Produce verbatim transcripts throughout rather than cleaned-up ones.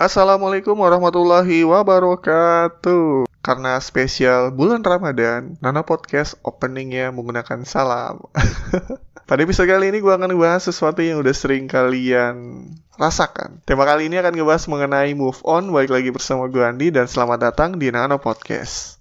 Assalamualaikum warahmatullahi wabarakatuh. Karena spesial bulan Ramadan, Nana Podcast openingnya menggunakan salam. Pada episode kali ini gue akan ngebahas sesuatu yang udah sering kalian rasakan. Tema kali ini akan ngebahas mengenai move on. Balik lagi bersama gue Andi dan selamat datang di Nana Podcast.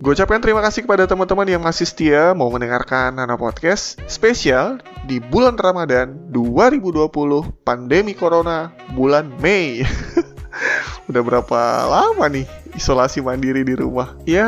Gue ucapkan terima kasih kepada teman-teman yang masih setia mau mendengarkan Nana Podcast spesial di bulan Ramadan dua ribu dua puluh pandemi Corona bulan Mei. Udah berapa lama nih isolasi mandiri di rumah? Ya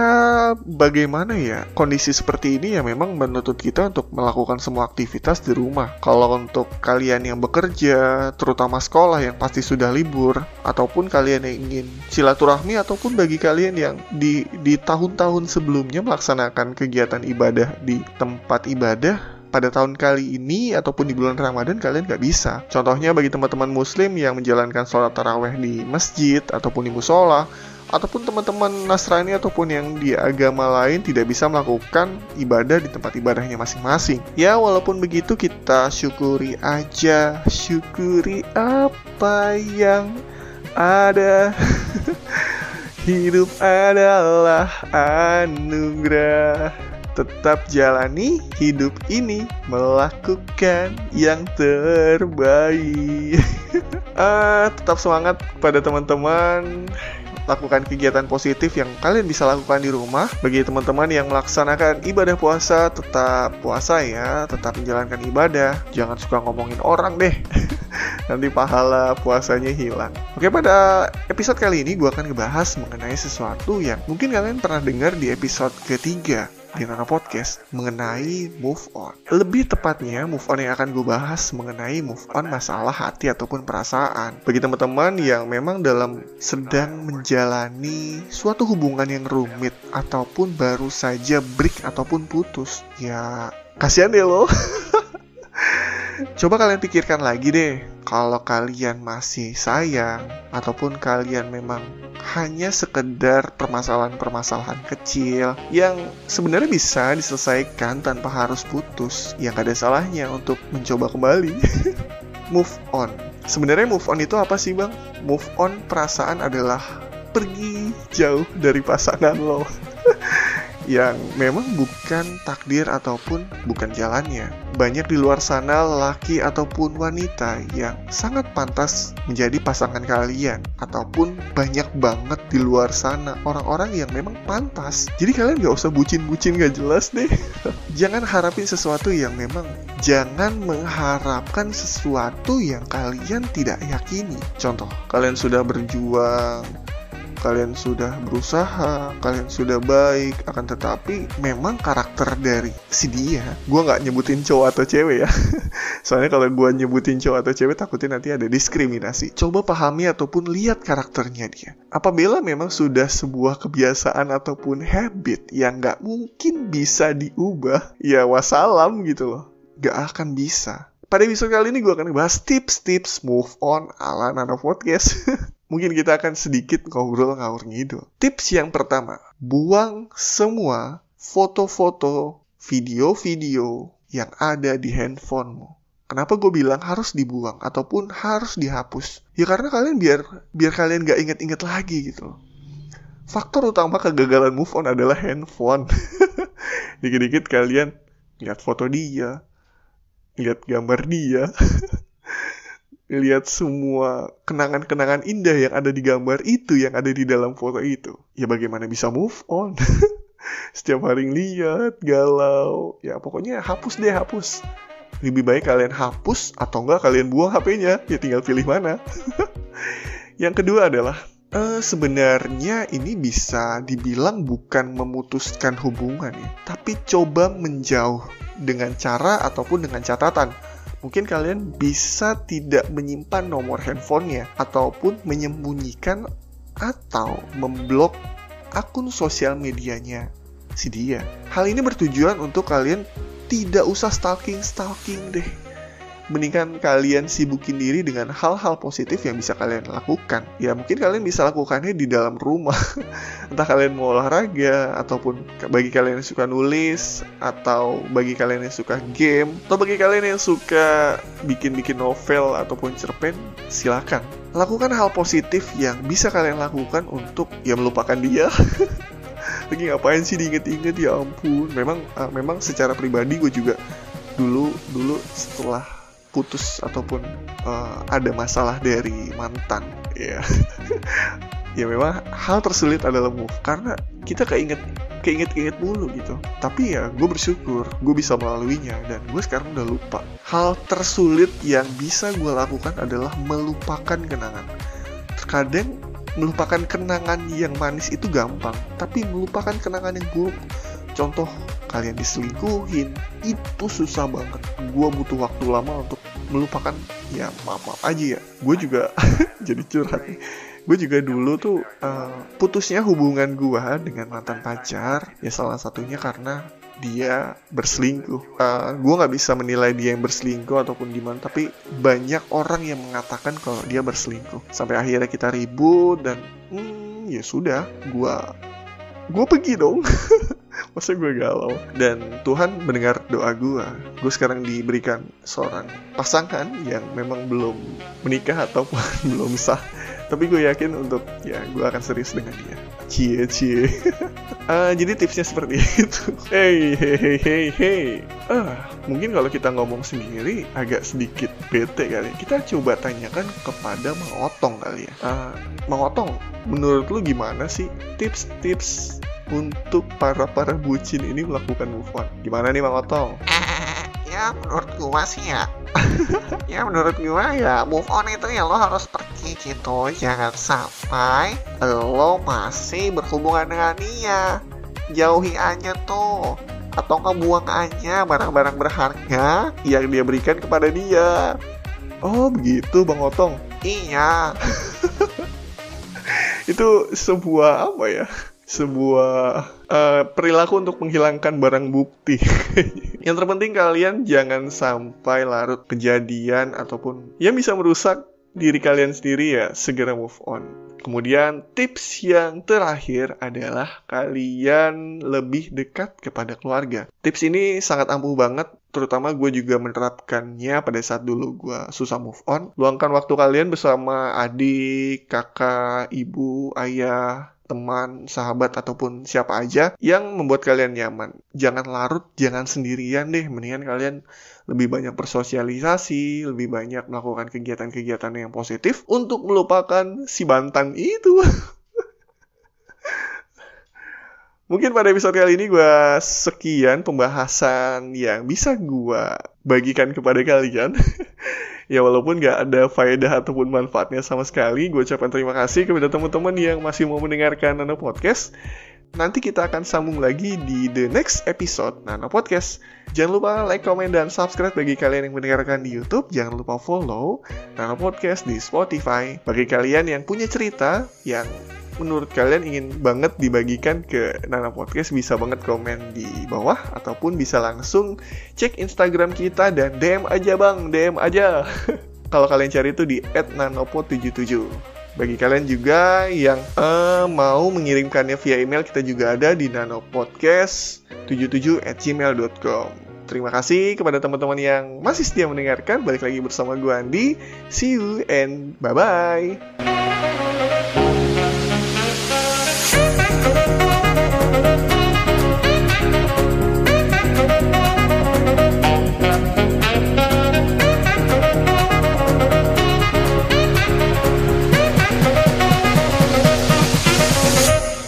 bagaimana ya, kondisi seperti ini ya memang menuntut kita untuk melakukan semua aktivitas di rumah. Kalau untuk kalian yang bekerja, terutama sekolah yang pasti sudah libur, ataupun kalian yang ingin silaturahmi, ataupun bagi kalian yang di, di tahun-tahun sebelumnya melaksanakan kegiatan ibadah di tempat ibadah, pada tahun kali ini ataupun di bulan Ramadan kalian gak bisa. Contohnya bagi teman-teman muslim yang menjalankan sholat taraweh di masjid ataupun di musola, ataupun teman-teman Nasrani ataupun yang di agama lain tidak bisa melakukan ibadah di tempat ibadahnya masing-masing. Ya walaupun begitu kita syukuri aja, syukuri apa yang ada. Hidup adalah anugerah. Tetap jalani hidup ini, melakukan yang terbaik. uh, Tetap semangat pada teman-teman. Lakukan kegiatan positif yang kalian bisa lakukan di rumah. Bagi teman-teman yang melaksanakan ibadah puasa, tetap puasa ya, tetap menjalankan ibadah. Jangan suka ngomongin orang deh. Nanti pahala puasanya hilang. Oke, pada episode kali ini gue akan ngebahas mengenai sesuatu yang mungkin kalian pernah dengar di episode ketiga di Nana Podcast, mengenai move on. Lebih tepatnya, move on yang akan gue bahas mengenai move on masalah hati ataupun perasaan. Bagi teman-teman yang memang dalam sedang menjalani suatu hubungan yang rumit, ataupun baru saja break ataupun putus, ya kasihan deh lo. Coba kalian pikirkan lagi deh, kalau kalian masih sayang, ataupun kalian memang hanya sekedar permasalahan-permasalahan kecil yang sebenarnya bisa diselesaikan tanpa harus putus, yang gak ada salahnya untuk mencoba kembali. Move on. Sebenarnya move on itu apa sih bang? Move on perasaan adalah pergi jauh dari pasangan lo. Yang memang bukan takdir ataupun bukan jalannya. Banyak di luar sana laki ataupun wanita yang sangat pantas menjadi pasangan kalian, ataupun banyak banget di luar sana orang-orang yang memang pantas. Jadi kalian gak usah bucin-bucin gak jelas deh. Jangan harapin sesuatu yang memang Jangan mengharapkan sesuatu yang kalian tidak yakini. Contoh, kalian sudah berjuang, kalian sudah berusaha, kalian sudah baik, akan tetapi memang karakter dari si dia, gue gak nyebutin cowok atau cewek ya, soalnya kalau gue nyebutin cowok atau cewek takutin nanti ada diskriminasi. Coba pahami ataupun lihat karakternya dia. Apabila memang sudah sebuah kebiasaan ataupun habit yang gak mungkin bisa diubah, ya wassalam gitu loh, gak akan bisa. Pada episode kali ini gue akan bahas tips-tips move on ala Nana Podcast. Mungkin kita akan sedikit ngobrol ngawur ngidul. Tips yang pertama, buang semua foto-foto, video-video yang ada di handphonemu. Kenapa gue bilang harus dibuang ataupun harus dihapus? Ya karena kalian biar biar kalian gak inget-inget lagi gitu. Faktor utama kegagalan move on adalah handphone. Dikit-dikit kalian lihat foto dia, lihat gambar dia. Lihat semua kenangan-kenangan indah yang ada di gambar itu, yang ada di dalam foto itu. Ya bagaimana bisa move on? Setiap hari lihat, galau. Ya pokoknya hapus deh, hapus. Lebih baik kalian hapus atau enggak kalian buang H P-nya. Ya tinggal pilih mana. Yang kedua adalah, Uh, sebenarnya ini bisa dibilang bukan memutuskan hubungan ya, tapi coba menjauh dengan cara ataupun dengan catatan. Mungkin kalian bisa tidak menyimpan nomor handphonenya, ataupun menyembunyikan atau memblok akun sosial medianya si dia. Hal ini bertujuan untuk kalian tidak usah stalking-stalking deh. Mendingan kalian sibukin diri dengan hal-hal positif yang bisa kalian lakukan. Ya mungkin kalian bisa lakukannya di dalam rumah. Entah kalian mau olahraga, ataupun bagi kalian yang suka nulis, atau bagi kalian yang suka game, atau bagi kalian yang suka bikin-bikin novel ataupun cerpen, silakan. Lakukan hal positif yang bisa kalian lakukan untuk ya melupakan dia. Lagi ngapain sih diinget-inget, ya ampun. Memang uh, memang secara pribadi gue juga dulu dulu setelah putus ataupun uh, ada masalah dari mantan, ya yeah. Ya memang hal tersulit adalah move, karena kita keinget keinget inget mulu gitu. Tapi ya gue bersyukur gue bisa melaluinya, dan gue sekarang udah lupa. Hal tersulit yang bisa gue lakukan adalah melupakan kenangan. Terkadang melupakan kenangan yang manis itu gampang, tapi melupakan kenangan yang buruk, contoh kalian diselingkuhin, itu susah banget. Gue butuh waktu lama untuk melupakan. Ya maaf-maaf aja ya, gue juga jadi curhat. Gue juga dulu tuh uh, putusnya hubungan gue dengan mantan pacar, ya salah satunya karena dia berselingkuh. uh, Gue gak bisa menilai dia yang berselingkuh ataupun gimana, tapi banyak orang yang mengatakan kalau dia berselingkuh. Sampai akhirnya kita ribut, dan hmm, ya sudah, gue gue pergi dong. Maksudnya gue galau. Dan Tuhan mendengar doa gue. Gue sekarang diberikan seorang pasangan yang memang belum menikah ataupun belum sah, tapi gue yakin untuk, ya gue akan serius dengan dia. Cie cie. uh, Jadi tipsnya seperti itu. Hey hey hey hey uh, Mungkin kalau kita ngomong sendiri agak sedikit bete kali. Kita coba tanyakan kepada Mang Otong kali ya. uh, Mang Otong, menurut lu gimana sih tips-tips untuk para-para bucin ini melakukan move on? Gimana nih Mang Otong? Eh, ya menurut gua sih ya ya menurut gua ya move on itu ya lo harus pergi gitu. Jangan sampai lo masih berhubungan dengan dia. Jauhi aja tuh, atau ngebuang aja barang-barang berharga yang dia berikan kepada dia. Oh begitu Bang Otong? Iya. Itu sebuah apa ya, sebuah uh, perilaku untuk menghilangkan barang bukti. Yang terpenting kalian jangan sampai larut kejadian ataupun yang bisa merusak diri kalian sendiri, ya segera move on. Kemudian tips yang terakhir adalah kalian lebih dekat kepada keluarga. Tips ini sangat ampuh banget, terutama gue juga menerapkannya pada saat dulu gue susah move on. Luangkan waktu kalian bersama adik, kakak, ibu, ayah, teman, sahabat, ataupun siapa aja yang membuat kalian nyaman. Jangan larut, jangan sendirian deh. Mendingan kalian lebih banyak bersosialisasi, lebih banyak melakukan kegiatan-kegiatan yang positif untuk melupakan si Bantan itu. Mungkin pada episode kali ini gue sekian pembahasan yang bisa gue bagikan kepada kalian. Ya walaupun gak ada faedah ataupun manfaatnya sama sekali, gue ucapkan terima kasih kepada teman-teman yang masih mau mendengarkan Nana Podcast. Nanti kita akan sambung lagi di the next episode Nana Podcast. Jangan lupa like, comment, dan subscribe bagi kalian yang mendengarkan di YouTube. Jangan lupa follow Nana Podcast di Spotify. Bagi kalian yang punya cerita yang menurut kalian ingin banget dibagikan ke Nana Podcast, bisa banget komen di bawah, ataupun bisa langsung cek Instagram kita dan D M aja bang, D M aja. Kalau kalian cari itu di et nanopod tujuh tujuh. Bagi kalian juga yang uh, mau mengirimkannya via email, kita juga ada di nanopodcast tujuh tujuh at gmail dot com. Terima kasih kepada teman-teman yang masih setia mendengarkan. Balik lagi bersama gue Andi. See you and bye-bye.